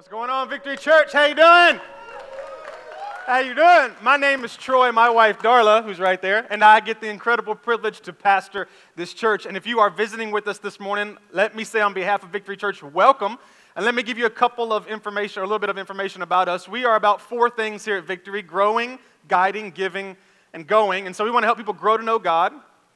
What's going on, Victory Church? How you doing? How you doing? My name is Troy, my wife Darla, who's right there, and I get the incredible privilege to pastor this church. And if you are visiting with us this morning, let me say on behalf of Victory Church, welcome. And let me give you a little bit of information about us. We are about four things here at Victory: growing, guiding, giving, and going. And so we want to help people grow to know God,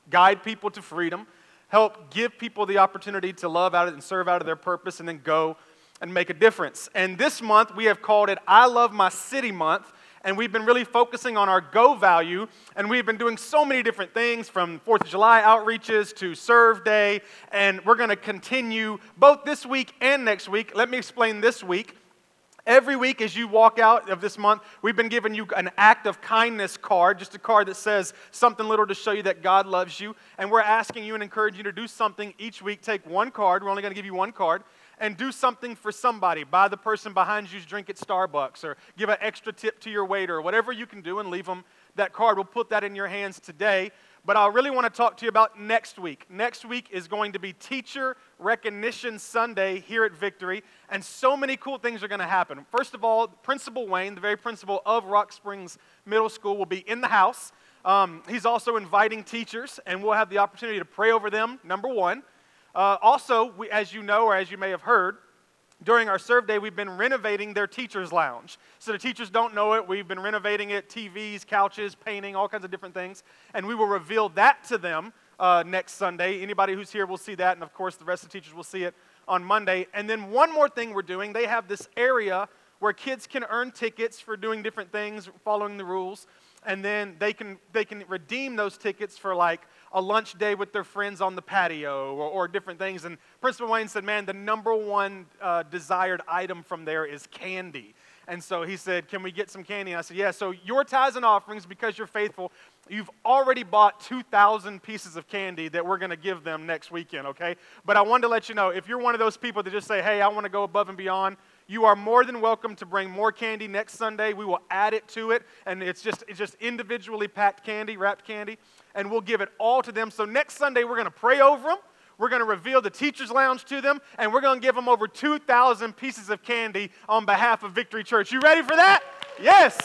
guide people to freedom, help give people the opportunity to love out and serve out of their purpose, and then go and make a difference. And this month, we have called it I Love My City Month, and we've been really focusing on our go value, and we've been doing so many different things, from 4th of July outreaches to Serve Day, and we're going to continue both this week and next week. Let me explain this week. Every week as you walk out of this month, we've been giving you an act of kindness card, just a card that says something little to show you that God loves you, and we're asking you and encouraging you to do something each week. Take one card, we're only going to give you one card, and do something for somebody. Buy the person behind you's drink at Starbucks, or give an extra tip to your waiter, or whatever you can do, and leave them that card. We'll put that in your hands today. But I really want to talk to you about next week. Next week is going to be Teacher Recognition Sunday here at Victory, and so many cool things are going to happen. First of all, Principal Wayne, the very principal of Rock Springs Middle School, will be in the house. He's also inviting teachers, and we'll have the opportunity to pray over them, number one. Also, as you know, or as you may have heard, during our Serve Day, we've been renovating their teacher's lounge. So the teachers don't know it. We've been renovating it, TVs, couches, painting, all kinds of different things. And we will reveal that to them next Sunday. Anybody who's here will see that. And, of course, the rest of the teachers will see it on Monday. And then one more thing we're doing, they have this area where kids can earn tickets for doing different things, following the rules. And then they can redeem those tickets for, like, a lunch day with their friends on the patio, or different things. And Principal Wayne said, man, the number one desired item from there is candy. And so he said, can we get some candy? And I said, yeah, so your tithes and offerings, because you're faithful, you've already bought 2,000 pieces of candy that we're going to give them next weekend, okay? But I wanted to let you know, if you're one of those people that just say, hey, I want to go above and beyond, you are more than welcome to bring more candy next Sunday. We will add it to it, and it's just individually packed candy, wrapped candy, and we'll give it all to them. So next Sunday, we're going to pray over them, we're going to reveal the teacher's lounge to them, and we're going to give them over 2,000 pieces of candy on behalf of Victory Church. You ready for that? Yes.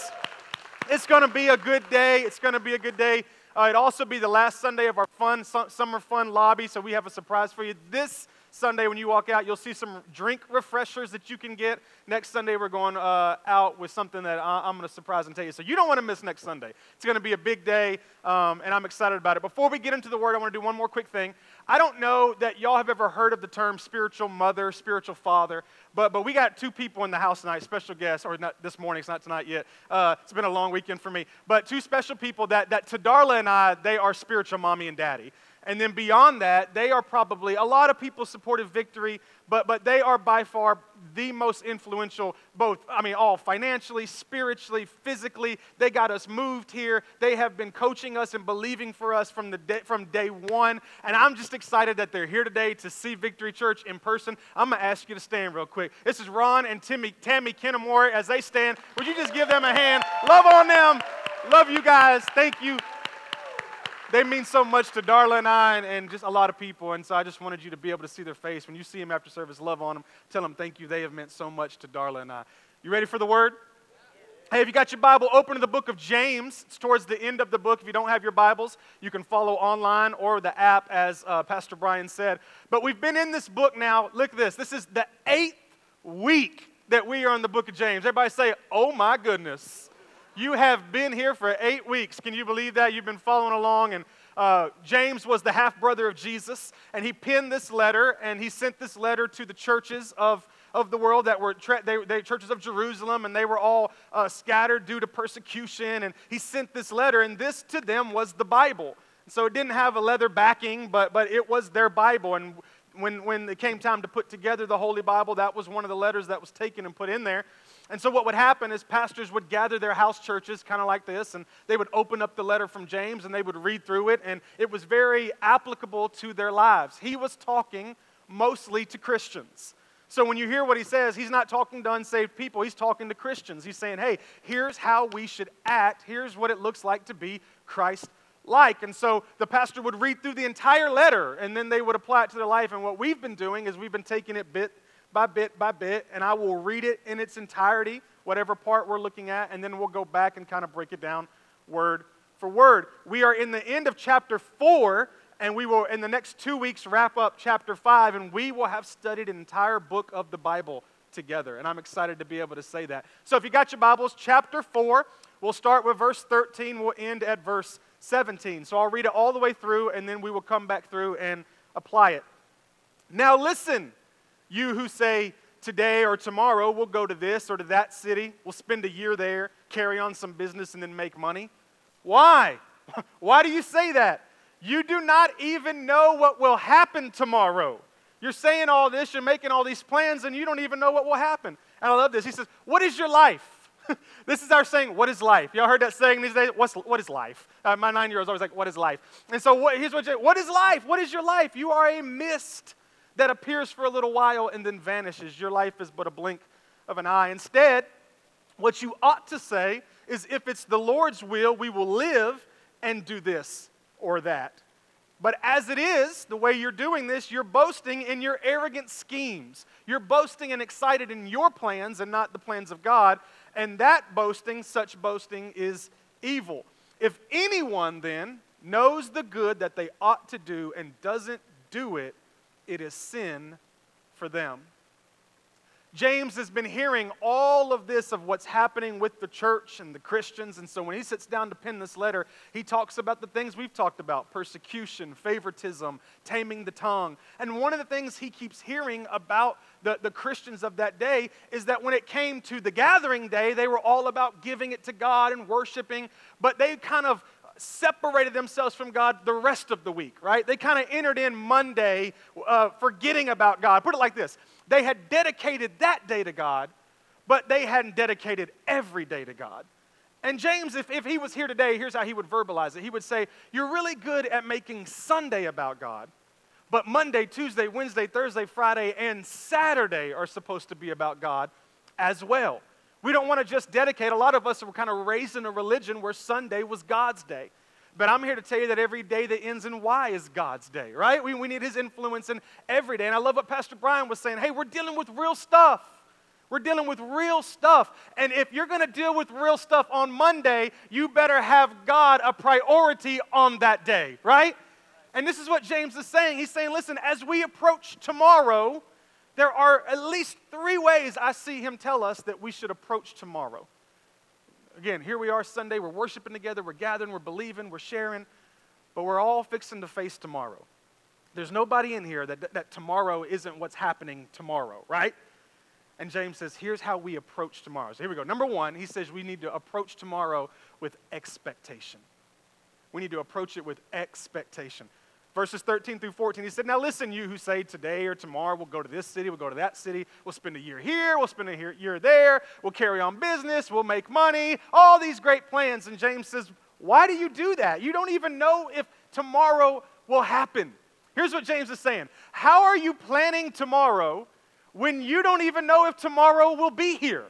It's going to be a good day. It's going to be a good day. It'll also be the last Sunday of our fun summer fun lobby, so we have a surprise for you this Sunday. When you walk out, you'll see some drink refreshers that you can get. Next Sunday, we're going out with something that I'm going to surprise and tell you. So you don't want to miss next Sunday. It's going to be a big day, and I'm excited about it. Before we get into the Word, I want to do one more quick thing. I don't know that y'all have ever heard of the term spiritual mother, spiritual father, but we got two people in the house tonight, special guests, or not this morning, it's not tonight yet. It's been a long weekend for me. But two special people that to Darla and I, they are spiritual mommy and daddy. And then beyond that, they are probably, a lot of people supported Victory, but they are by far the most influential, all financially, spiritually, physically. They got us moved here. They have been coaching us and believing for us from day one. And I'm just excited that they're here today to see Victory Church in person. I'm going to ask you to stand real quick. This is Ron and Tammy Kennemore. As they stand, would you just give them a hand? Love on them. Love you guys. Thank you. They mean so much to Darla and I and just a lot of people, and so I just wanted you to be able to see their face. When you see them after service, love on them. Tell them thank you. They have meant so much to Darla and I. You ready for the Word? Yeah. Hey, if you got your Bible, open to the book of James. It's towards the end of the book. If you don't have your Bibles, you can follow online or the app, as Pastor Brian said. But we've been in this book now. Look at this. This is the 8th week that we are in the book of James. Everybody say, oh my goodness. You have been here for 8 weeks. Can you believe that? You've been following along. And James was the half-brother of Jesus, and he penned this letter, and he sent this letter to the churches of the world that were they churches of Jerusalem, and they were all scattered due to persecution. And he sent this letter, and this to them was the Bible. So it didn't have a leather backing, but it was their Bible. And when it came time to put together the Holy Bible, that was one of the letters that was taken and put in there. And so what would happen is pastors would gather their house churches, kind of like this, and they would open up the letter from James, and they would read through it, and it was very applicable to their lives. He was talking mostly to Christians. So when you hear what he says, he's not talking to unsaved people. He's talking to Christians. He's saying, hey, here's how we should act. Here's what it looks like to be Christ-like. And so the pastor would read through the entire letter, and then they would apply it to their life. And what we've been doing is we've been taking it bit by bit, and I will read it in its entirety, whatever part we're looking at, and then we'll go back and kind of break it down word for word. We are in the end of chapter 4, and we will, in the next 2 weeks, wrap up chapter 5, and we will have studied an entire book of the Bible together, and I'm excited to be able to say that. So if you got your Bibles, chapter 4, we'll start with verse 13, we'll end at verse 17. So I'll read it all the way through, and then we will come back through and apply it. Now listen, you who say, today or tomorrow we'll go to this or to that city, we'll spend a year there, carry on some business, and then make money. Why? Why do you say that? You do not even know what will happen tomorrow. You're saying all this, you're making all these plans, and you don't even know what will happen. And I love this. He says, what is your life? This is our saying, what is life? Y'all heard that saying these days? What is life? My 9-year-old's always like, what is life? And so here's what you say, what is life? What is your life? You are a mist that appears for a little while and then vanishes. Your life is but a blink of an eye. Instead, what you ought to say is, if it's the Lord's will, we will live and do this or that. But as it is, the way you're doing this, you're boasting in your arrogant schemes. You're boasting and excited in your plans and not the plans of God. And that boasting, such boasting, is evil. If anyone then knows the good that they ought to do and doesn't do it, it is sin for them. James has been hearing all of this of what's happening with the church and the Christians, and so when he sits down to pen this letter, he talks about the things we've talked about, persecution, favoritism, taming the tongue. And one of the things he keeps hearing about the Christians of that day is that when it came to the gathering day, they were all about giving it to God and worshiping, but they kind of separated themselves from God the rest of the week, right? They kind of entered in Monday forgetting about God. Put it like this. They had dedicated that day to God, but they hadn't dedicated every day to God. And James, if he was here today, here's how he would verbalize it. He would say, you're really good at making Sunday about God, but Monday, Tuesday, Wednesday, Thursday, Friday, and Saturday are supposed to be about God as well. We don't want to just dedicate. A lot of us were kind of raised in a religion where Sunday was God's day. But I'm here to tell you that every day that ends in Y is God's day, right? We need His influence in every day. And I love what Pastor Brian was saying. Hey, we're dealing with real stuff. We're dealing with real stuff. And if you're going to deal with real stuff on Monday, you better have God a priority on that day, right? And this is what James is saying. He's saying, listen, as we approach tomorrow, there are at least 3 ways I see him tell us that we should approach tomorrow. Again, here we are Sunday, we're worshiping together, we're gathering, we're believing, we're sharing, but we're all fixing to face tomorrow. There's nobody in here that tomorrow isn't what's happening tomorrow, right? And James says, here's how we approach tomorrow. So here we go. Number 1, he says we need to approach tomorrow with expectation. We need to approach it with expectation. Verses 13 through 14, he said, now listen, you who say today or tomorrow we'll go to this city, we'll go to that city, we'll spend a year here, we'll spend a year there, we'll carry on business, we'll make money, all these great plans. And James says, why do you do that? You don't even know if tomorrow will happen. Here's what James is saying. How are you planning tomorrow when you don't even know if tomorrow will be here?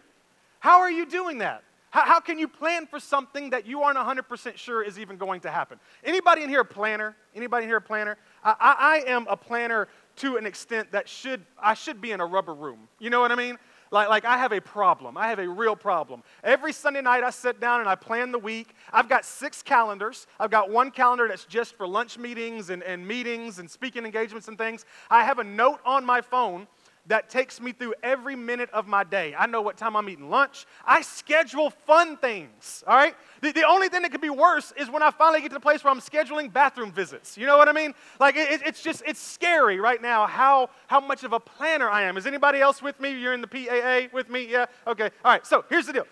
How are you doing that? How can you plan for something that you aren't 100% sure is even going to happen? Anybody in here a planner? Anybody in here a planner? I am a planner to an extent that I should be in a rubber room. You know what I mean? Like I have a problem. I have a real problem. Every Sunday night I sit down and I plan the week. I've got 6 calendars. I've got one calendar that's just for lunch meetings and meetings and speaking engagements and things. I have a note on my phone that takes me through every minute of my day. I know what time I'm eating lunch. I schedule fun things, all right? The only thing that could be worse is when I finally get to the place where I'm scheduling bathroom visits. You know what I mean? Like, it's scary right now how much of a planner I am. Is anybody else with me? You're in the PAA with me? Yeah? Okay. All right, so here's the deal.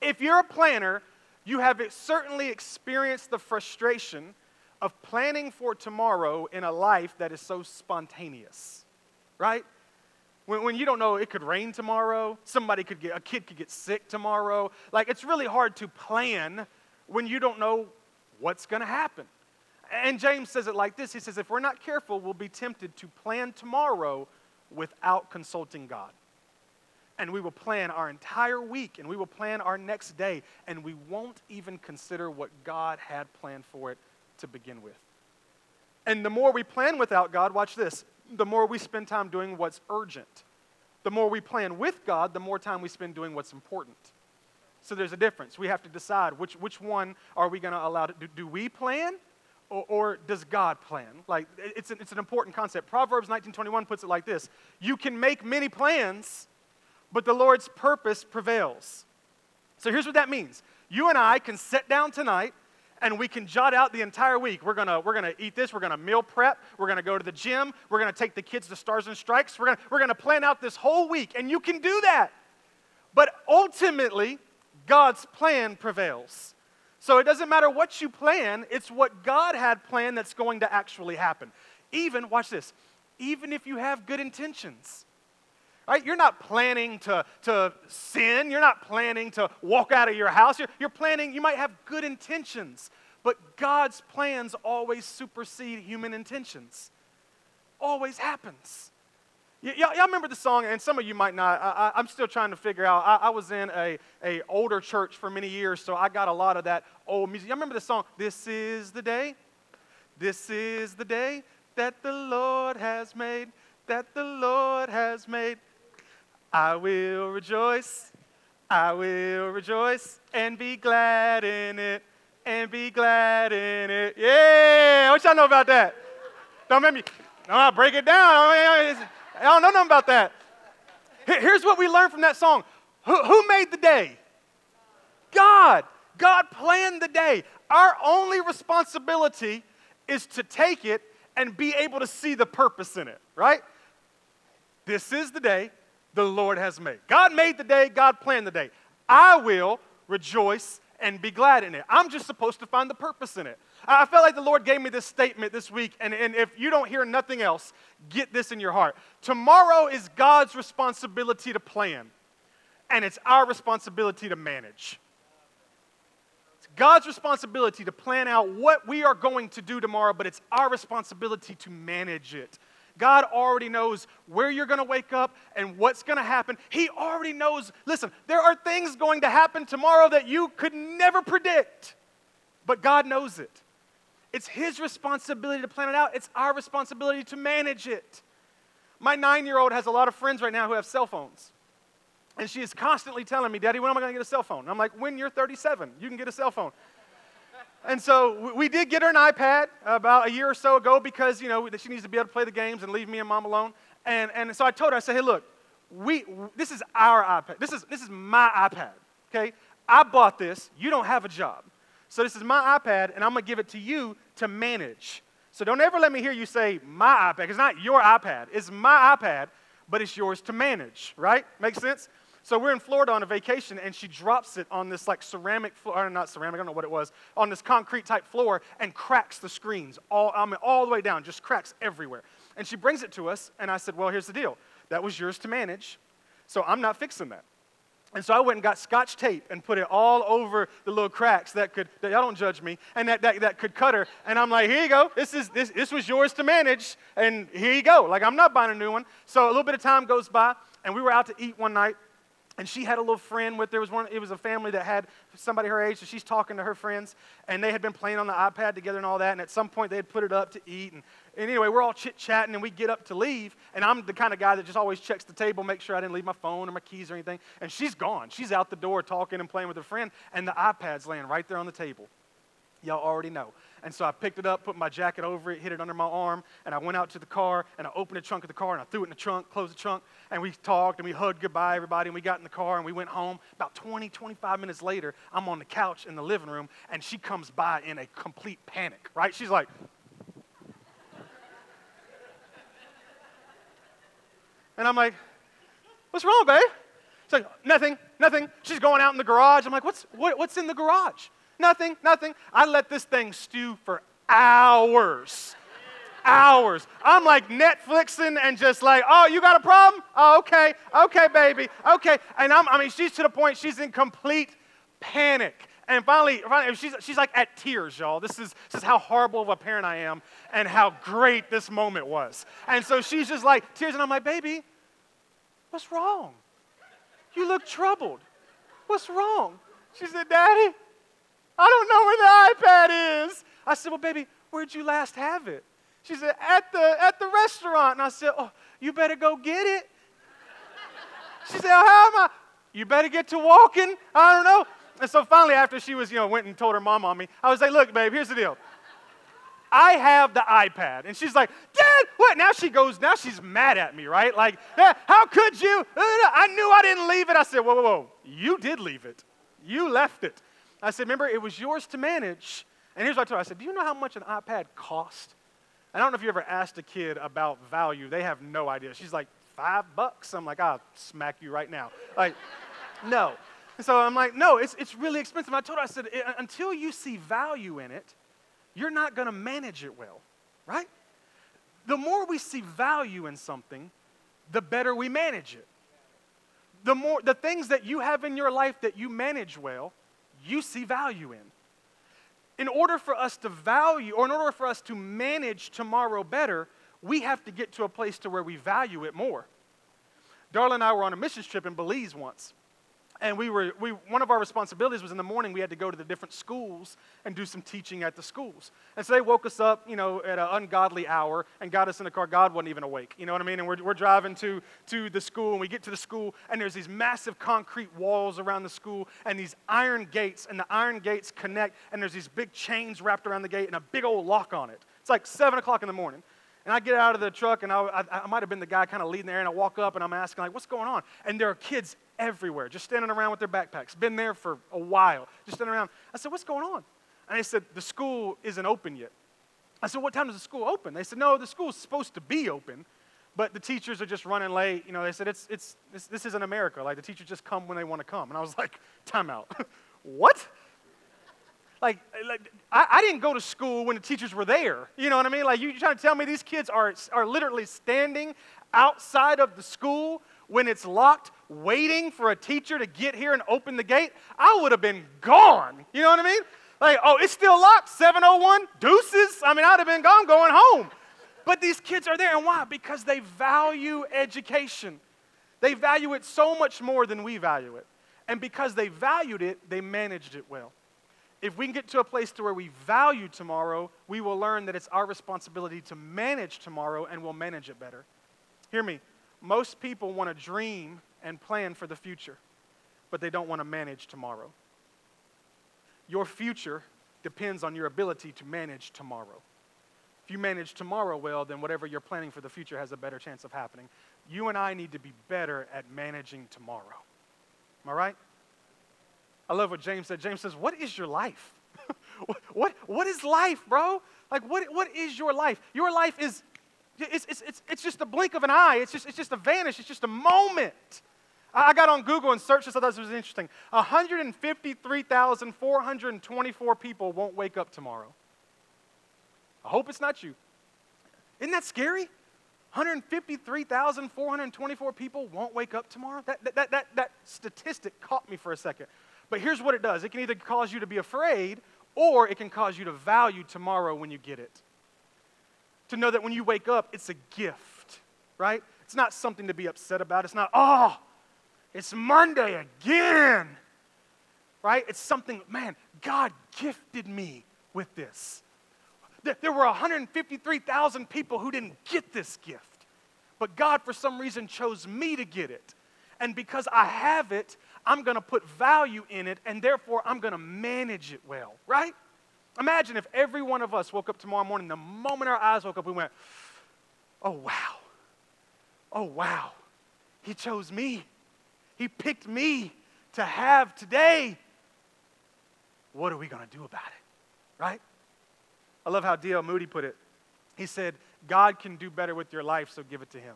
If you're a planner, you have certainly experienced the frustration of planning for tomorrow in a life that is so spontaneous, right? When you don't know, it could rain tomorrow, a kid could get sick tomorrow. Like, it's really hard to plan when you don't know what's going to happen. And James says it like this. He says, if we're not careful, we'll be tempted to plan tomorrow without consulting God. And we will plan our entire week, and we will plan our next day, and we won't even consider what God had planned for it to begin with. And the more we plan without God, watch this, the more we spend time doing what's urgent. The more we plan with God, the more time we spend doing what's important. So there's a difference. We have to decide which one are we going to allow to do. Do we plan or does God plan? Like, it's an important concept. Proverbs 19:21 puts it like this. You can make many plans, but the Lord's purpose prevails. So here's what that means. You and I can sit down tonight and we can jot out the entire week. We're gonna eat this. We're gonna meal prep. We're gonna go to the gym. We're gonna take the kids to Stars and Strikes. We're gonna plan out this whole week, and you can do that. But ultimately, God's plan prevails. So it doesn't matter what you plan. It's what God had planned that's going to actually happen. Even, watch this, even if you have good intentions. Right? You're not planning to sin. You're not planning to walk out of your house. You're planning, you might have good intentions, but God's plans always supersede human intentions. Always happens. Y'all remember the song, and some of you might not. I'm still trying to figure out. I was in a older church for many years, so I got a lot of that old music. Y'all remember the song, this is the day that the Lord has made, that the Lord has made. I will rejoice, and be glad in it, and be glad in it. Yeah, what y'all know about that? Don't make me, no, break it down. I don't know nothing about that. Here's what we learned from that song. Who made the day? God. God planned the day. Our only responsibility is to take it and be able to see the purpose in it, right? This is the day the Lord has made. God made the day. God planned the day. I will rejoice and be glad in it. I'm just supposed to find the purpose in it. I felt like the Lord gave me this statement this week, and if you don't hear nothing else, get this in your heart. Tomorrow is God's responsibility to plan, and it's our responsibility to manage. It's God's responsibility to plan out what we are going to do tomorrow, but it's our responsibility to manage it. God already knows where you're going to wake up and what's going to happen. He already knows. Listen, there are things going to happen tomorrow that you could never predict, but God knows it. It's His responsibility to plan it out. It's our responsibility to manage it. My 9-year-old has a lot of friends right now who have cell phones, and she is constantly telling me, Daddy, when am I going to get a cell phone? And I'm like, when you're 37, you can get a cell phone. And so we did get her an iPad about a year or so ago because, you know, she needs to be able to play the games and leave me and Mom alone. And so I told her, I said, hey, look, this is our iPad. This is my iPad, okay? I bought this. You don't have a job. So this is my iPad, and I'm going to give it to you to manage. So don't ever let me hear you say my iPad. It's not your iPad. It's my iPad, but it's yours to manage, right? Make sense? So we're in Florida on a vacation, and she drops it on this, like, ceramic floor, or not ceramic, I don't know what it was, on this concrete-type floor and cracks the screens all the way down, just cracks everywhere. And she brings it to us, and I said, well, here's the deal. That was yours to manage, so I'm not fixing that. And so I went and got Scotch tape and put it all over the little cracks that y'all don't judge me, and that could cut her. And I'm like, here you go. This was yours to manage, and here you go. Like, I'm not buying a new one. So a little bit of time goes by, and we were out to eat one night. And she had a little friend with her. It was a family that had somebody her age, so she's talking to her friends, and they had been playing on the iPad together and all that, and at some point they had put it up to eat. And anyway, we're all chit-chatting, and we get up to leave, and I'm the kind of guy that just always checks the table, make sure I didn't leave my phone or my keys or anything, and she's gone. She's out the door talking and playing with her friend, and the iPad's laying right there on the table. Y'all already know. And so I picked it up, put my jacket over it, hid it under my arm, and I went out to the car, and I opened the trunk of the car, and I threw it in the trunk, closed the trunk, and we talked, and we hugged goodbye, everybody, and we got in the car, and we went home. About 20, 25 minutes later, I'm on the couch in the living room, and she comes by in a complete panic, right? She's like. And I'm like, what's wrong, babe? She's like, nothing. She's going out in the garage. I'm like, what's in the garage? Nothing. I let this thing stew for hours. Hours. I'm like Netflixing and just like, oh, you got a problem? Oh, okay, baby, okay. And I mean, she's to the point she's in complete panic. And finally she's like at tears, y'all. This is how horrible of a parent I am and how great this moment was. And so she's just like tears, and I'm like, baby, what's wrong? You look troubled. What's wrong? She said, Daddy, I don't know where the iPad is. I said, well, baby, where'd you last have it? She said, at the restaurant. And I said, oh, you better go get it. She said, oh, how am I? You better get to walking. I don't know. And so finally, after she was, went and told her mom on me, I was like, look, babe, here's the deal. I have the iPad. And she's like, Dad, what? Now she's mad at me, right? Like, how could you? I knew I didn't leave it. I said, whoa. You did leave it. You left it. I said, remember, it was yours to manage. And here's what I told her. I said, do you know how much an iPad cost? And I don't know if you ever asked a kid about value. They have no idea. She's like, $5? I'm like, I'll smack you right now. Like, no. And so I'm like, no, it's really expensive. And I told her, I said, until you see value in it, you're not going to manage it well, right? The more we see value in something, the better we manage it. The things that you have in your life that you manage well, you see value in. In order for us to value, or in order for us to manage tomorrow better, we have to get to a place to where we value it more. Darla and I were on a missions trip in Belize once. And one of our responsibilities was in the morning we had to go to the different schools and do some teaching at the schools. And so they woke us up, at an ungodly hour and got us in the car. God wasn't even awake, you know what I mean? And we're driving to the school, and we get to the school, and there's these massive concrete walls around the school and these iron gates, and the iron gates connect, and there's these big chains wrapped around the gate and a big old lock on it. It's like 7 o'clock in the morning. And I get out of the truck, and I might have been the guy kind of leading there, and I walk up, and I'm asking, like, what's going on? And there are kids everywhere, just standing around with their backpacks. Been there for a while, just standing around. I said, what's going on? And they said, the school isn't open yet. I said, what time does the school open? They said, no, the school's supposed to be open, but the teachers are just running late. They said, this isn't America. Like, the teachers just come when they want to come. And I was like, time out. What? Like I didn't go to school when the teachers were there. You know what I mean? Like, you're trying to tell me these kids are literally standing outside of the school when it's locked, waiting for a teacher to get here and open the gate? I would have been gone. You know what I mean? Like, oh, it's still locked, 7:01, deuces. I mean, I'd have been gone going home. But these kids are there, and why? Because they value education. They value it so much more than we value it. And because they valued it, they managed it well. If we can get to a place to where we value tomorrow, we will learn that it's our responsibility to manage tomorrow, and we'll manage it better. Hear me. Most people want to dream and plan for the future, but they don't want to manage tomorrow. Your future depends on your ability to manage tomorrow. If you manage tomorrow well, then whatever you're planning for the future has a better chance of happening. You and I need to be better at managing tomorrow. Am I right? I love what James said. James says, what is your life? What is life, bro? Like, what is your life? Your life is, it's just a blink of an eye. It's just a vanish. It's just a moment. I got on Google and searched this. I thought this was interesting. 153,424 people won't wake up tomorrow. I hope it's not you. Isn't that scary? 153,424 people won't wake up tomorrow. That statistic caught me for a second. But here's what it does. It can either cause you to be afraid, or it can cause you to value tomorrow when you get it. To know that when you wake up, it's a gift, right? It's not something to be upset about. It's not, oh, it's Monday again, right? It's something, man, God gifted me with this. There were 153,000 people who didn't get this gift, but God, for some reason, chose me to get it. And because I have it, I'm going to put value in it, and therefore I'm going to manage it well, right? Imagine if every one of us woke up tomorrow morning, the moment our eyes woke up, we went, oh, wow. Oh, wow. He chose me. He picked me to have today. What are we going to do about it, right? I love how D.L. Moody put it. He said, God can do better with your life, so give it to him.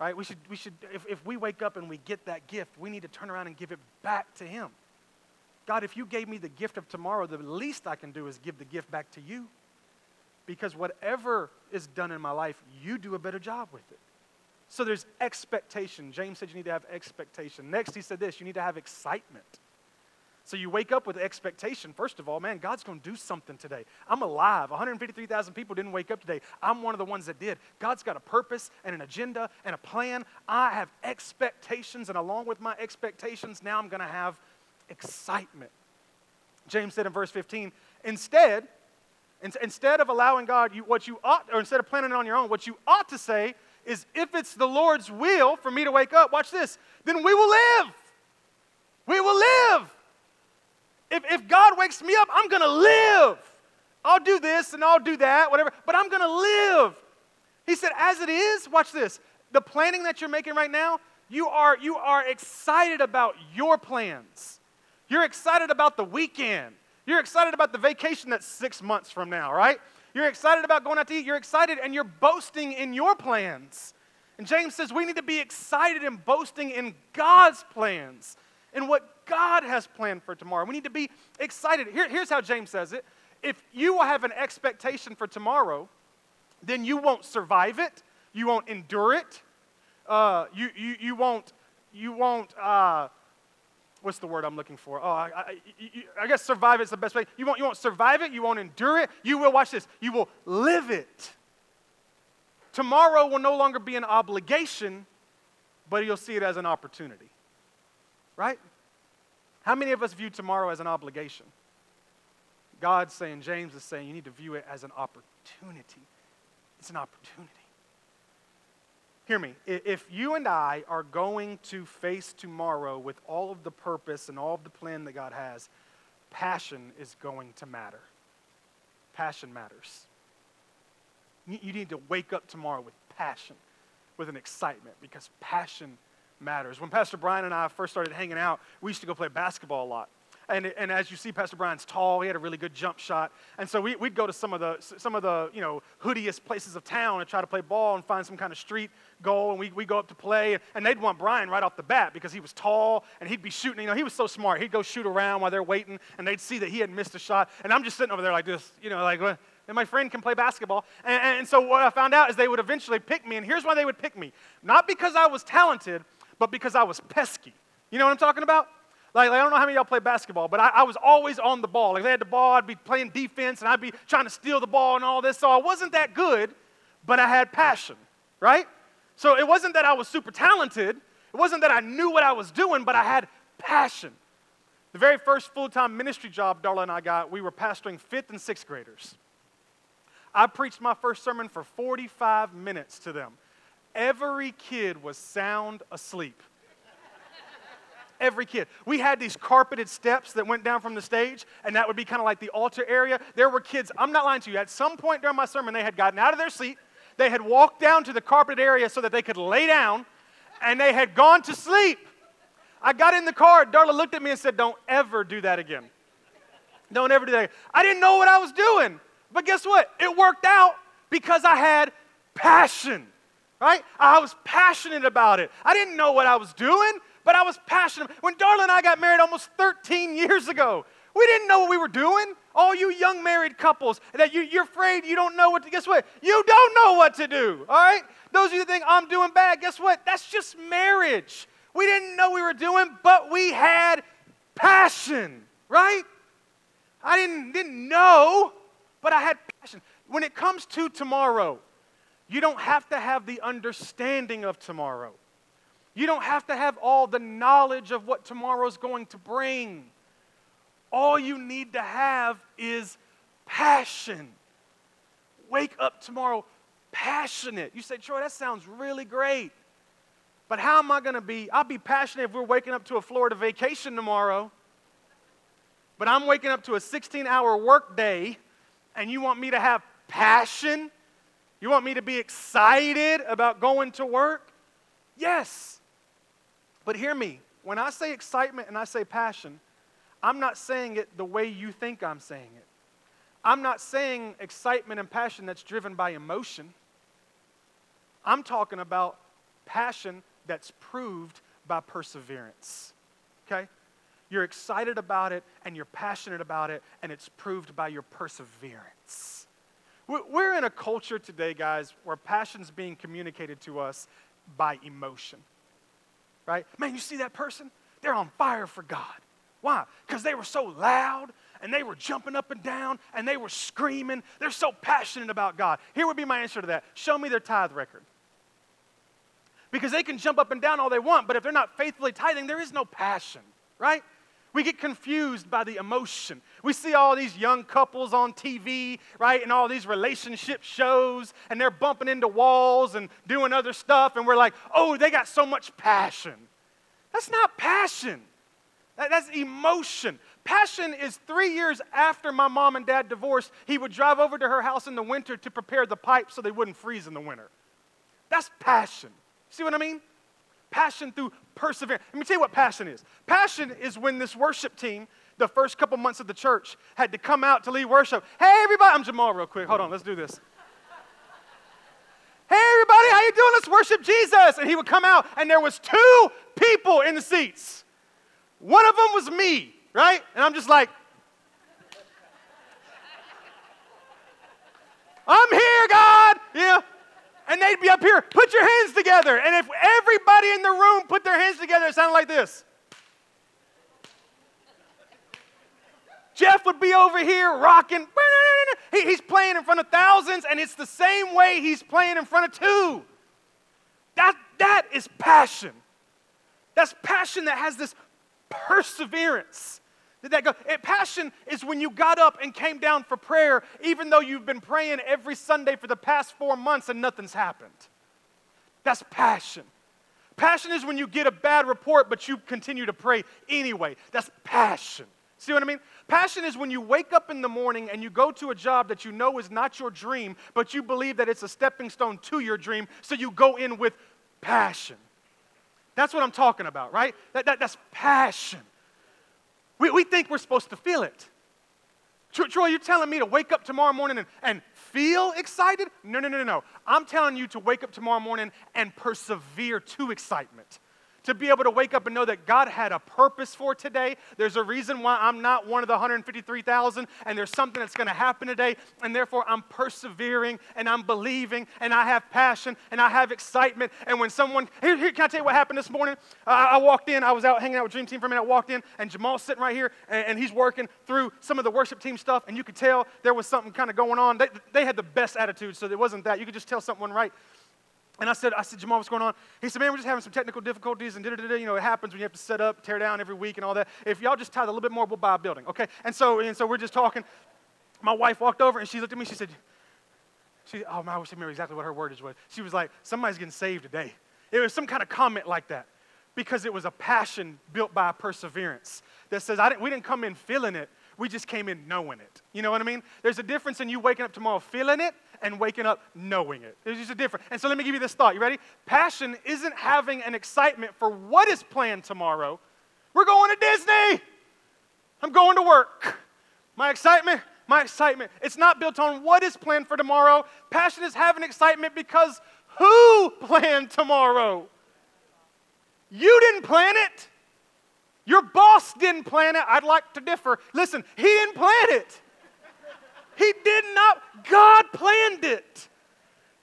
Right? We should if we wake up and we get that gift, we need to turn around and give it back to him. God, if you gave me the gift of tomorrow, the least I can do is give the gift back to you. Because whatever is done in my life, you do a better job with it. So there's expectation. James said you need to have expectation. Next, he said this, you need to have excitement. So you wake up with expectation. First of all, man, God's going to do something today. I'm alive. 153,000 people didn't wake up today. I'm one of the ones that did. God's got a purpose and an agenda and a plan. I have expectations, and along with my expectations, now I'm going to have excitement. James said in verse 15, instead, Instead of allowing God, instead of planning it on your own, what you ought to say is, if it's the Lord's will for me to wake up, watch this, then we will live. We will live. If God wakes me up, I'm going to live. I'll do this and I'll do that, whatever, but I'm going to live. He said, as it is, watch this, the planning that you're making right now, you are excited about your plans. You're excited about the weekend. You're excited about the vacation that's 6 months from now, right? You're excited about going out to eat. You're excited and you're boasting in your plans. And James says we need to be excited and boasting in God's plans and what God has planned for tomorrow. We need to be excited. Here's how James says it. If you have an expectation for tomorrow, then you won't survive it. You won't endure it. What's the word I'm looking for? I guess survive is the best way. You won't survive it. You won't endure it. You will, watch this, you will live it. Tomorrow will no longer be an obligation, but you'll see it as an opportunity, right? How many of us view tomorrow as an obligation? God's saying, James is saying, you need to view it as an opportunity. It's an opportunity. Hear me, if you and I are going to face tomorrow with all of the purpose and all of the plan that God has, passion is going to matter. Passion matters. You need to wake up tomorrow with passion, with an excitement, because passion matters. When Pastor Brian and I first started hanging out, we used to go play basketball a lot. And as you see, Pastor Brian's tall. He had a really good jump shot. And so we'd go to some of the hoodiest places of town and try to play ball and find some kind of street goal. And we'd go up to play. And they'd want Brian right off the bat because he was tall and he'd be shooting. You know, he was so smart. He'd go shoot around while they're waiting. And they'd see that he had missed a shot. And I'm just sitting over there like this, and my friend can play basketball. And so what I found out is they would eventually pick me. And here's why they would pick me. Not because I was talented, but because I was pesky. You know what I'm talking about? Like, I don't know how many of y'all play basketball, but I was always on the ball. Like, they had the ball, I'd be playing defense, and I'd be trying to steal the ball and all this. So I wasn't that good, but I had passion, right? So it wasn't that I was super talented. It wasn't that I knew what I was doing, but I had passion. The very first full-time ministry job Darla and I got, we were pastoring 5th and 6th graders. I preached my first sermon for 45 minutes to them. Every kid was sound asleep. Every kid. We had these carpeted steps that went down from the stage, and that would be kind of like the altar area. There were kids, I'm not lying to you, at some point during my sermon, they had gotten out of their seat, they had walked down to the carpeted area so that they could lay down, and they had gone to sleep. I got in the car, Darla looked at me and said, "Don't ever do that again. Don't ever do that again." I didn't know what I was doing, but guess what? It worked out because I had passion, right? I was passionate about it. I didn't know what I was doing, but I was passionate. When Darla and I got married almost 13 years ago, we didn't know what we were doing. All you young married couples, that you're afraid you don't know what to do, guess what? You don't know what to do, all right? Those of you that think, I'm doing bad, guess what? That's just marriage. We didn't know what we were doing, but we had passion, right? I didn't know, but I had passion. When it comes to tomorrow, you don't have to have the understanding of tomorrow. You don't have to have all the knowledge of what tomorrow's going to bring. All you need to have is passion. Wake up tomorrow passionate. You say, "Troy, that sounds really great, but how am I going to be? I'll be passionate if we're waking up to a Florida vacation tomorrow, but I'm waking up to a 16-hour work day, and you want me to have passion? You want me to be excited about going to work?" Yes, but hear me. When I say excitement and I say passion, I'm not saying it the way you think I'm saying it. I'm not saying excitement and passion that's driven by emotion. I'm talking about passion that's proved by perseverance, okay? You're excited about it and you're passionate about it, and it's proved by your perseverance. We're in a culture today, guys, where passion's being communicated to us by emotion, right? Man, you see that person? They're on fire for God. Why? Because they were so loud, and they were jumping up and down, and they were screaming. They're so passionate about God. Here would be my answer to that. Show me their tithe record. Because they can jump up and down all they want, but if they're not faithfully tithing, there is no passion, right? We get confused by the emotion. We see all these young couples on TV, right, and all these relationship shows, and they're bumping into walls and doing other stuff, and we're like, oh, they got so much passion. That's not passion. That's emotion. Passion is 3 years after my mom and dad divorced, he would drive over to her house in the winter to prepare the pipes so they wouldn't freeze in the winter. That's passion. See what I mean? Passion through perseverance. Let me tell you what passion is. Passion is when this worship team, the first couple months of the church, had to come out to lead worship. Hey, everybody. I'm Jamal real quick. Hold on. Let's do this. Hey, everybody. How you doing? Let's worship Jesus. And he would come out, and there was two people in the seats. One of them was me, right? And I'm just like, I'm here, God. Yeah. And they'd be up here, put your hands together. And if everybody in the room put their hands together, it sounded like this. Jeff would be over here rocking. He's playing in front of thousands, and it's the same way he's playing in front of two. That is passion. That's passion that has this perseverance. Did that go? Passion is when you got up and came down for prayer, even though you've been praying every Sunday for the past 4 months and nothing's happened. That's passion. Passion is when you get a bad report, but you continue to pray anyway. That's passion. See what I mean? Passion is when you wake up in the morning and you go to a job that you know is not your dream, but you believe that it's a stepping stone to your dream, so you go in with passion. That's what I'm talking about, right? That's passion. We think we're supposed to feel it. Troy, you're telling me to wake up tomorrow morning and feel excited? No. I'm telling you to wake up tomorrow morning and persevere to excitement. To be able to wake up and know that God had a purpose for today. There's a reason why I'm not one of the 153,000, and there's something that's going to happen today, and therefore I'm persevering, and I'm believing, and I have passion, and I have excitement. And when someone, can I tell you what happened this morning? I walked in, I was out hanging out with Dream Team for a minute, I walked in, and Jamal's sitting right here, and he's working through some of the worship team stuff, and you could tell there was something kind of going on. They had the best attitude, so it wasn't that. You could just tell something went right. And I said, Jamal, what's going on? He said, man, we're just having some technical difficulties, and you know, it happens when you have to set up, tear down every week and all that. If y'all just tithe a little bit more, we'll buy a building, okay? And so we're just talking. My wife walked over, and she looked at me. She said, oh, man, I wish I remember exactly what her words was. She was like, somebody's getting saved today. It was some kind of comment like that because it was a passion built by perseverance that says we didn't come in feeling it. We just came in knowing it. You know what I mean? There's a difference in you waking up tomorrow feeling it and waking up knowing it. There's just a difference. And so let me give you this thought. You ready? Passion isn't having an excitement for what is planned tomorrow. We're going to Disney. I'm going to work. My excitement. It's not built on what is planned for tomorrow. Passion is having excitement because who planned tomorrow? You didn't plan it. Your boss didn't plan it. I'd like to differ. Listen, he didn't plan it. He did not. God planned it.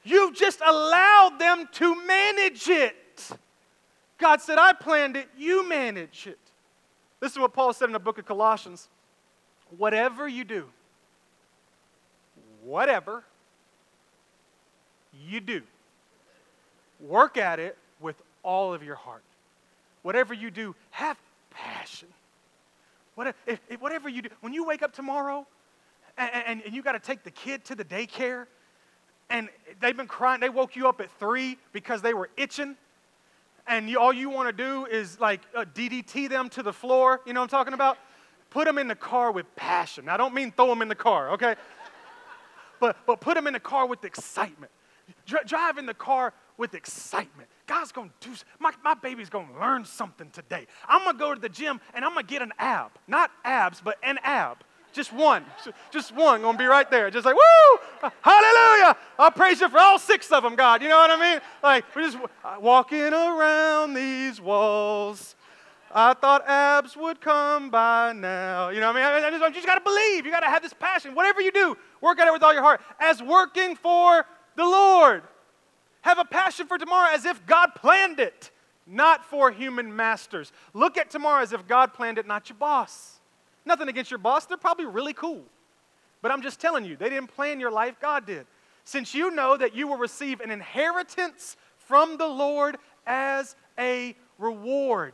You've just allowed them to manage it. God said, I planned it. You manage it. This is what Paul said in the book of Colossians. Whatever you do, work at it with all of your heart. Whatever you do, have passion. Whatever you do, when you wake up tomorrow and you got to take the kid to the daycare and they've been crying, they woke you up at 3 because they were itching and all you want to do is like DDT them to the floor, you know what I'm talking about? Put them in the car with passion. Now, I don't mean throw them in the car, okay? But put them in the car with excitement. Drive in the car with excitement. God's going to do something. My baby's going to learn something today. I'm going to go to the gym, and I'm going to get an ab. Not abs, but an ab. Just one. Just one. Going to be right there. Just like, woo! Hallelujah! I'll praise you for all 6 of them, God. You know what I mean? Like, we're just walking around these walls. I thought abs would come by now. You know what I mean? You just got to believe. You got to have this passion. Whatever you do, work at it with all your heart. As working for the Lord. Have a passion for tomorrow as if God planned it, not for human masters. Look at tomorrow as if God planned it, not your boss. Nothing against your boss. They're probably really cool. But I'm just telling you, they didn't plan your life. God did. Since you know that you will receive an inheritance from the Lord as a reward.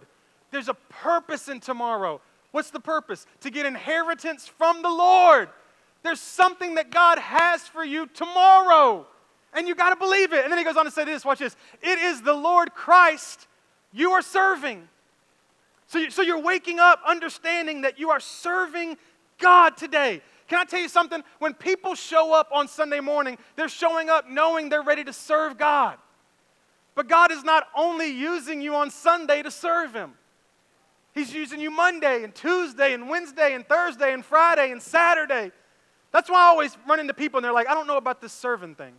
There's a purpose in tomorrow. What's the purpose? To get inheritance from the Lord. There's something that God has for you tomorrow, and you got to believe it. And then he goes on to say this, watch this. It is the Lord Christ you are serving. So you're waking up understanding that you are serving God today. Can I tell you something? When people show up on Sunday morning, they're showing up knowing they're ready to serve God. But God is not only using you on Sunday to serve him. He's using you Monday and Tuesday and Wednesday and Thursday and Friday and Saturday. That's why I always run into people and they're like, I don't know about this serving thing.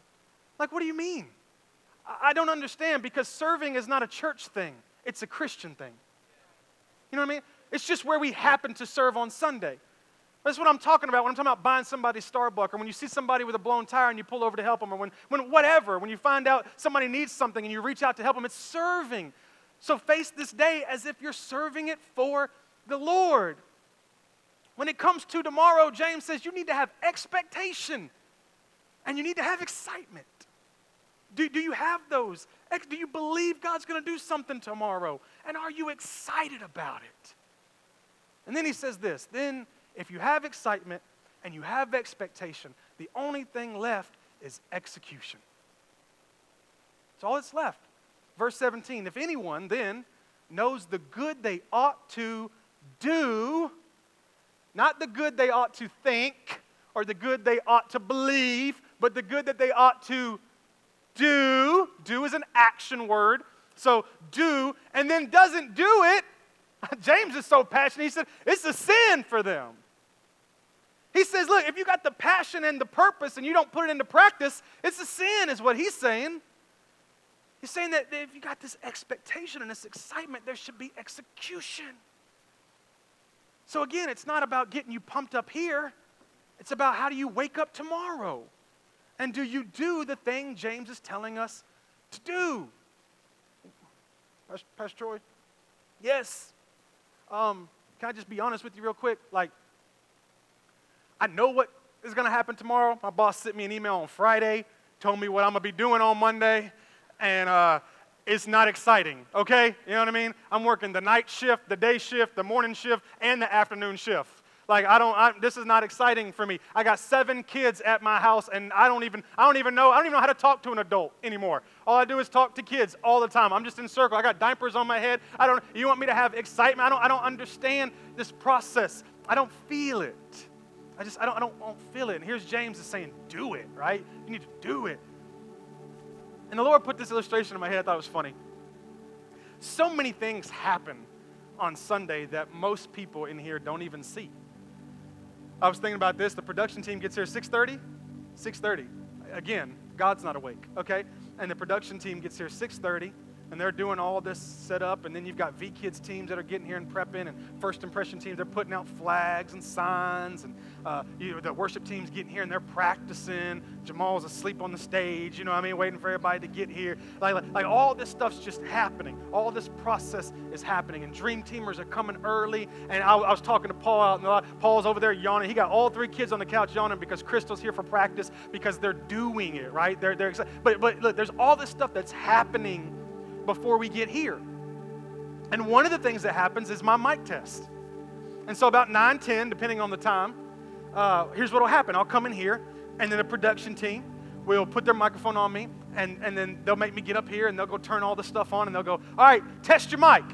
Like, what do you mean? I don't understand, because serving is not a church thing. It's a Christian thing. You know what I mean? It's just where we happen to serve on Sunday. That's what I'm talking about when I'm talking about buying somebody's Starbucks, or when you see somebody with a blown tire and you pull over to help them, or when you find out somebody needs something and you reach out to help them. It's serving. So face this day as if you're serving it for the Lord. When it comes to tomorrow, James says you need to have expectation and you need to have excitement. Do you have those? Do you believe God's going to do something tomorrow? And are you excited about it? And then he says this, then if you have excitement and you have expectation, the only thing left is execution. That's all that's left. Verse 17, if anyone then knows the good they ought to do, not the good they ought to think or the good they ought to believe, but the good that they ought to do. Do is an action word. So do, and then doesn't do it. James is so passionate. He said, it's a sin for them. He says, look, if you got the passion and the purpose and you don't put it into practice, it's a sin is what he's saying. He's saying that if you got this expectation and this excitement, there should be execution. So again, it's not about getting you pumped up here. It's about how do you wake up tomorrow? And do you do the thing James is telling us to do? Pastor Troy? Yes. Can I just be honest with you real quick? Like, I know what is going to happen tomorrow. My boss sent me an email on Friday, told me what I'm going to be doing on Monday, and it's not exciting, okay? You know what I mean? I'm working the night shift, the day shift, the morning shift, and the afternoon shift. Like, this is not exciting for me. I got 7 kids at my house, and I don't even know how to talk to an adult anymore. All I do is talk to kids all the time. I'm just in circle. I got diapers on my head. You want me to have excitement? I don't understand this process. I don't feel it. I don't feel it. And here's James is saying, do it, right? You need to do it. And the Lord put this illustration in my head. I thought it was funny. So many things happen on Sunday that most people in here don't even see. I was thinking about this. The production team gets here 6:30. 6:30. Again, God's not awake, okay? And the production team gets here 6:30, and they're doing all this setup, and then you've got V-Kids teams that are getting here and prepping, and First Impression teams, they're putting out flags and signs, and the worship team's getting here, and they're practicing. Jamal's asleep on the stage, you know what I mean, waiting for everybody to get here. Like all this stuff's just happening. All this process is happening, and dream teamers are coming early, and I was talking to Paul out in the lot. Paul's over there yawning. He got all 3 kids on the couch yawning because Crystal's here for practice because they're doing it, right? They're excited. But look, there's all this stuff that's happening before we get here. And one of the things that happens is my mic test. And so about 9:10, depending on the time, here's what will happen. I'll come in here, and then the production team will put their microphone on me, and then they'll make me get up here, and they'll go turn all the stuff on, and they'll go, all right, test your mic.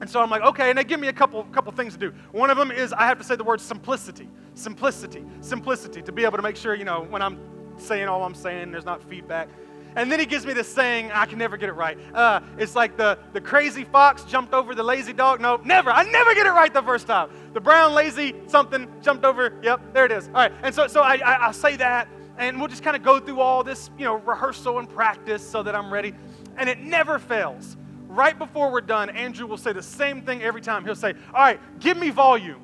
And so I'm like, okay, and they give me a couple things to do. One of them is I have to say the word simplicity, to be able to make sure, when I'm saying all I'm saying, there's not feedback. And then he gives me this saying, I can never get it right. It's like the crazy fox jumped over the lazy dog. No, never. I never get it right the first time. The brown lazy something jumped over. Yep, there it is. All right. And so I say that, and we'll just kind of go through all this, rehearsal and practice so that I'm ready. And it never fails. Right before we're done, Andrew will say the same thing every time. He'll say, all right, give me volume.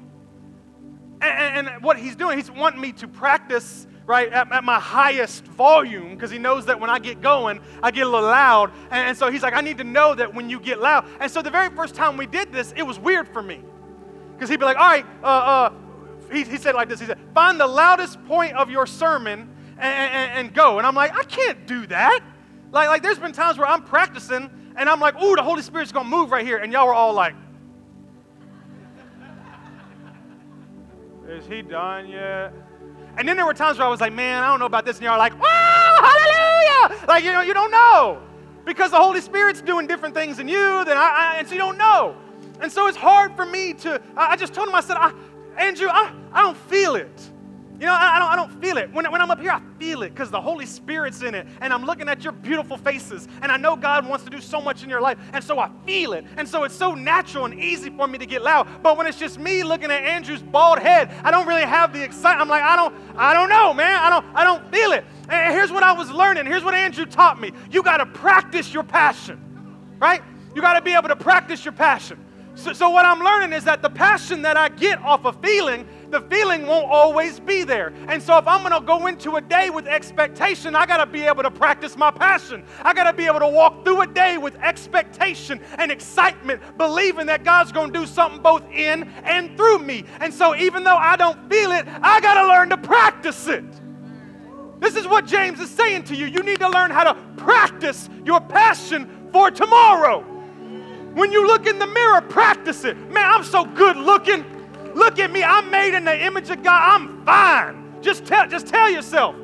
And what he's doing, he's wanting me to practice right, at my highest volume, because he knows that when I get going, I get a little loud. And so he's like, I need to know that when you get loud. And so the very first time we did this, it was weird for me, because he'd be like, all right, he said like this, he said, find the loudest point of your sermon and go. And I'm like, I can't do that. Like there's been times where I'm practicing, and I'm like, ooh, the Holy Spirit's going to move right here. And y'all were all like, Is he done yet? And then there were times where I was like, man, I don't know about this. And y'all are like, oh, hallelujah. Like, you know, you don't know. Because the Holy Spirit's doing different things in you than I and so you don't know. And so it's hard for me to, I just told him, I said, Andrew, I don't feel it. You know, I don't feel it. When I'm up here, I feel it because the Holy Spirit's in it. And I'm looking at your beautiful faces. And I know God wants to do so much in your life. And so I feel it. And so it's so natural and easy for me to get loud. But when it's just me looking at Andrew's bald head, I don't really have the excitement. I'm like, I don't know, man. I don't feel it. And here's what I was learning. Here's what Andrew taught me. You got to practice your passion, right? You got to be able to practice your passion. So what I'm learning is that the passion that I get off of feeling, the feeling won't always be there. And so if I'm going to go into a day with expectation, I got to be able to practice my passion. I got to be able to walk through a day with expectation and excitement, believing that God's going to do something both in and through me. And so even though I don't feel it, I got to learn to practice it. This is what James is saying to you. You need to learn how to practice your passion for tomorrow. When you look in the mirror, practice it. Man, I'm so good looking. Look at me. I'm made in the image of God. I'm fine. Just tell yourself.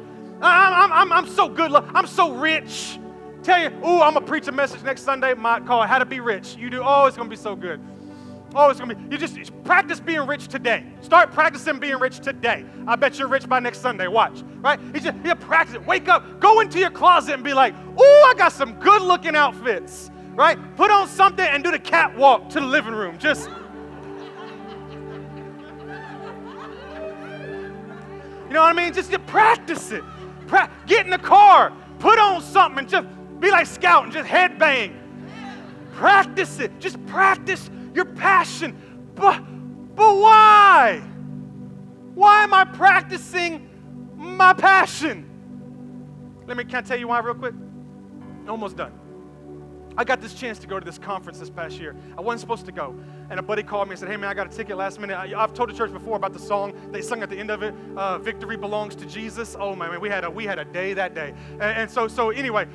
I'm so good. I'm so rich. Tell you, ooh, I'm going to preach a message next Sunday. Might call it How to Be Rich. You do, oh, it's going to be so good. Oh, it's going to be, you just practice being rich today. Start practicing being rich today. I bet you're rich by next Sunday. Watch, right? You practice it. Wake up. Go into your closet and be like, ooh, I got some good looking outfits. Right? Put on something and do the catwalk to the living room. Just, you know what I mean? Just to practice it. Get in the car. Put on something and just be like Scout and just headbang. Practice it. Just practice your passion. But why? Why am I practicing my passion? Can I tell you why real quick? Almost done. I got this chance to go to this conference this past year. I wasn't supposed to go. And a buddy called me and said, hey, man, I got a ticket last minute. I've told the church before about the song they sung at the end of it, Victory Belongs to Jesus. Oh, my man, we had a day that day. And so anyway,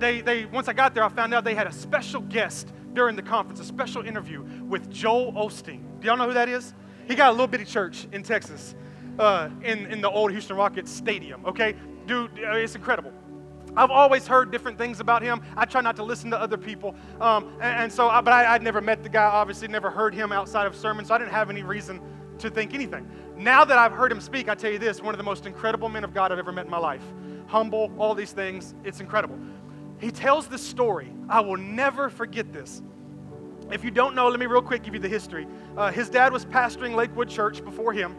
they once I got there, I found out they had a special guest during the conference, a special interview with Joel Osteen. Do y'all know who that is? He got a little bitty church in Texas in the old Houston Rockets Stadium, okay? Dude, it's incredible. I've always heard different things about him. I try not to listen to other people. But I'd never met the guy, obviously, never heard him outside of sermons, so I didn't have any reason to think anything. Now that I've heard him speak, I tell you this, one of the most incredible men of God I've ever met in my life. Humble, all these things, it's incredible. He tells this story. I will never forget this. If you don't know, let me real quick give you the history. His dad was pastoring Lakewood Church before him,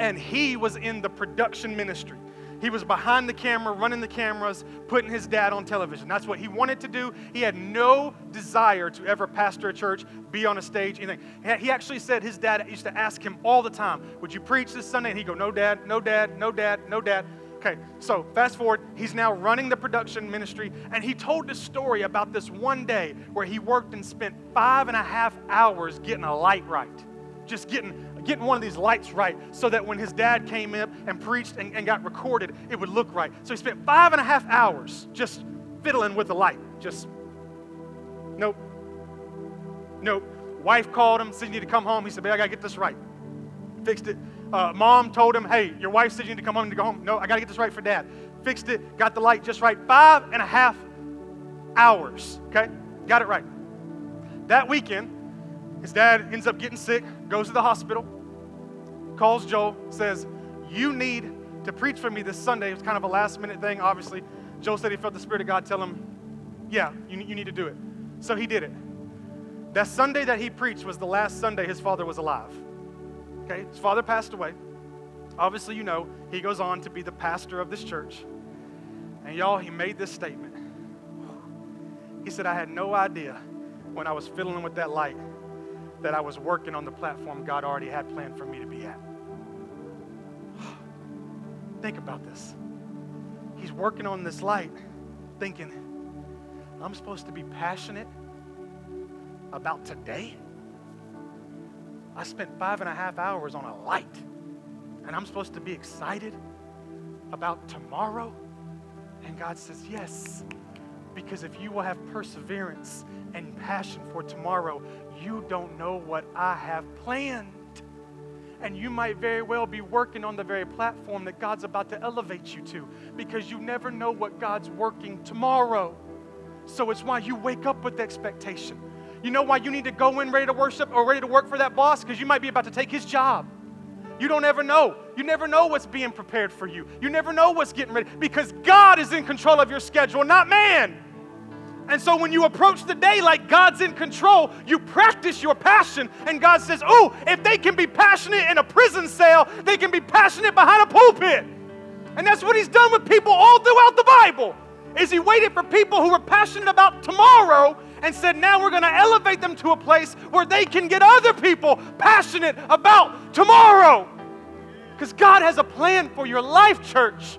and he was in the production ministry. He was behind the camera, running the cameras, putting his dad on television. That's what he wanted to do. He had no desire to ever pastor a church, be on a stage, anything. He actually said his dad used to ask him all the time, would you preach this Sunday? And he'd go, no, Dad, no, Dad, no, Dad, no, Dad. Okay, so fast forward. He's now running the production ministry, and he told this story about this one day where he worked and spent 5.5 hours getting a light right, just getting one of these lights right so that when his dad came up and preached and got recorded, it would look right. So he spent 5.5 hours just fiddling with the light. Just, nope, nope. Wife called him, said you need to come home. He said, babe, I got to get this right. Fixed it. Mom told him, hey, your wife said you need to come home. You need to go home. No, I got to get this right for Dad. Fixed it. Got the light just right. 5.5 hours, okay? Got it right. That weekend, his dad ends up getting sick, goes to the hospital, calls Joel, says, you need to preach for me this Sunday. It was kind of a last-minute thing, obviously. Joel said he felt the Spirit of God tell him, yeah, you need to do it. So he did it. That Sunday that he preached was the last Sunday his father was alive. Okay, his father passed away. Obviously, you know, he goes on to be the pastor of this church. And y'all, he made this statement. He said, I had no idea when I was fiddling with that light that I was working on the platform God already had planned for me to be at. Think about this. He's working on this light, thinking, I'm supposed to be passionate about today? I spent 5.5 hours on a light, and I'm supposed to be excited about tomorrow? And God says, yes, because if you will have perseverance and passion for tomorrow, you don't know what I have planned. and you might very well be working on the very platform that God's about to elevate you to, because you never know what God's working tomorrow. So it's why you wake up with expectation. You know why you need to go in ready to worship or ready to work for that boss? Because you might be about to take his job. You don't ever know. You never know what's being prepared for you. You never know what's getting ready, because God is in control of your schedule, not man. And so when you approach the day like God's in control, you practice your passion. And God says, oh, if they can be passionate in a prison cell, they can be passionate behind a pulpit. And that's what he's done with people all throughout the Bible, is he waited for people who were passionate about tomorrow and said, now we're going to elevate them to a place where they can get other people passionate about tomorrow. Because God has a plan for your life, church.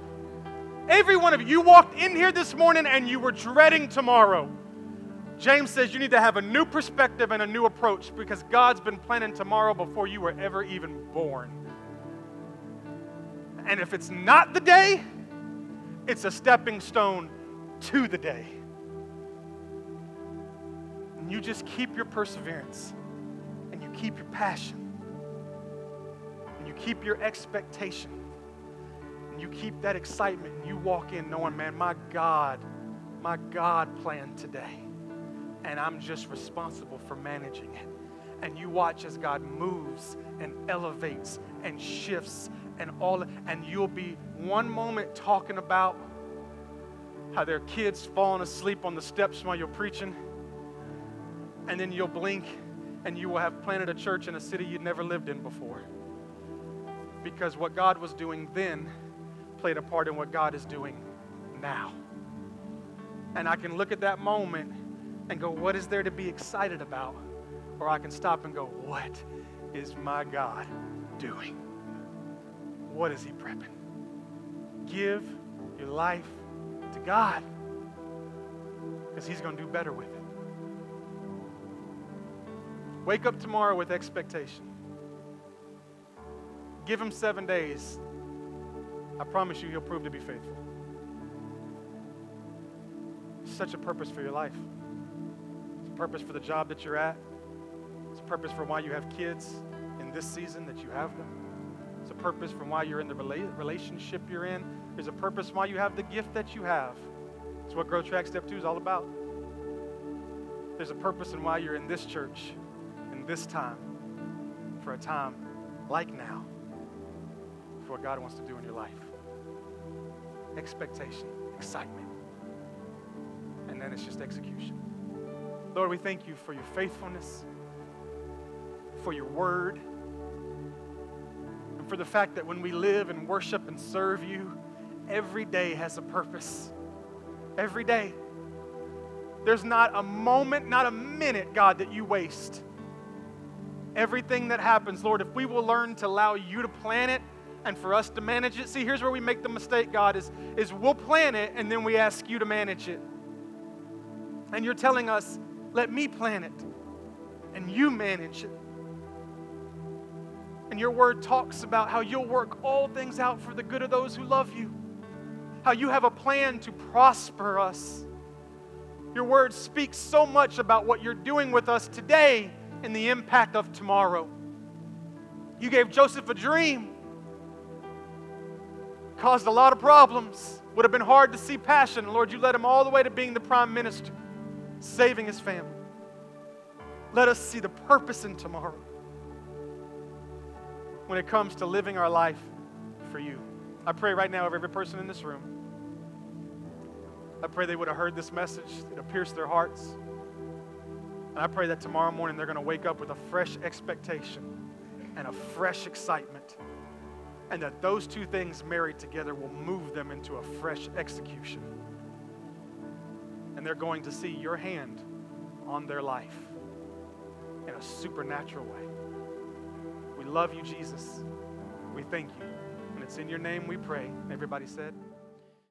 Every one of you walked in here this morning and you were dreading tomorrow. James says you need to have a new perspective and a new approach, because God's been planning tomorrow before you were ever even born. And if it's not the day, it's a stepping stone to the day. And you just keep your perseverance, and you keep your passion, and you keep your expectation. You keep that excitement, and you walk in knowing, man, my God planned today, and I'm just responsible for managing it. And you watch as God moves and elevates and shifts and all, and you'll be one moment talking about how there are kids falling asleep on the steps while you're preaching, and then you'll blink and you will have planted a church in a city you'd never lived in before, because what God was doing then played a part in what God is doing now. And I can look at that moment and go, what is there to be excited about? Or I can stop and go, what is my God doing? What is he prepping? Give your life to God, because he's going to do better with it. Wake up tomorrow with expectation. Give him 7 days. I promise you, he'll prove to be faithful. It's such a purpose for your life. It's a purpose for the job that you're at. It's a purpose for why you have kids in this season that you have them. It's a purpose for why you're in the relationship you're in. There's a purpose why you have the gift that you have. It's what Grow Track Step 2 is all about. There's a purpose in why you're in this church, in this time, for a time like now, for what God wants to do in your life. Expectation, excitement, and then it's just execution. Lord, we thank you for your faithfulness, for your word, and for the fact that when we live and worship and serve you, every day has a purpose. Every day. There's not a moment, not a minute, God, that you waste. Everything that happens, Lord, if we will learn to allow you to plan it and for us to manage it. See, here's where we make the mistake, God, is we'll plan it and then we ask you to manage it. And you're telling us, let me plan it and you manage it. And your word talks about how you'll work all things out for the good of those who love you, how you have a plan to prosper us. Your word speaks so much about what you're doing with us today and the impact of tomorrow. You gave Joseph a dream. Caused a lot of problems. Would have been hard to see passion. Lord, you led him all the way to being the prime minister, saving his family. Let us see the purpose in tomorrow when it comes to living our life for you. I pray right now over every person in this room. I pray they would have heard this message. It would pierce their hearts. And I pray that tomorrow morning they're going to wake up with a fresh expectation and a fresh excitement, and that those two things married together will move them into a fresh execution. And they're going to see your hand on their life in a supernatural way. We love you, Jesus. We thank you. And it's in your name we pray. Everybody said...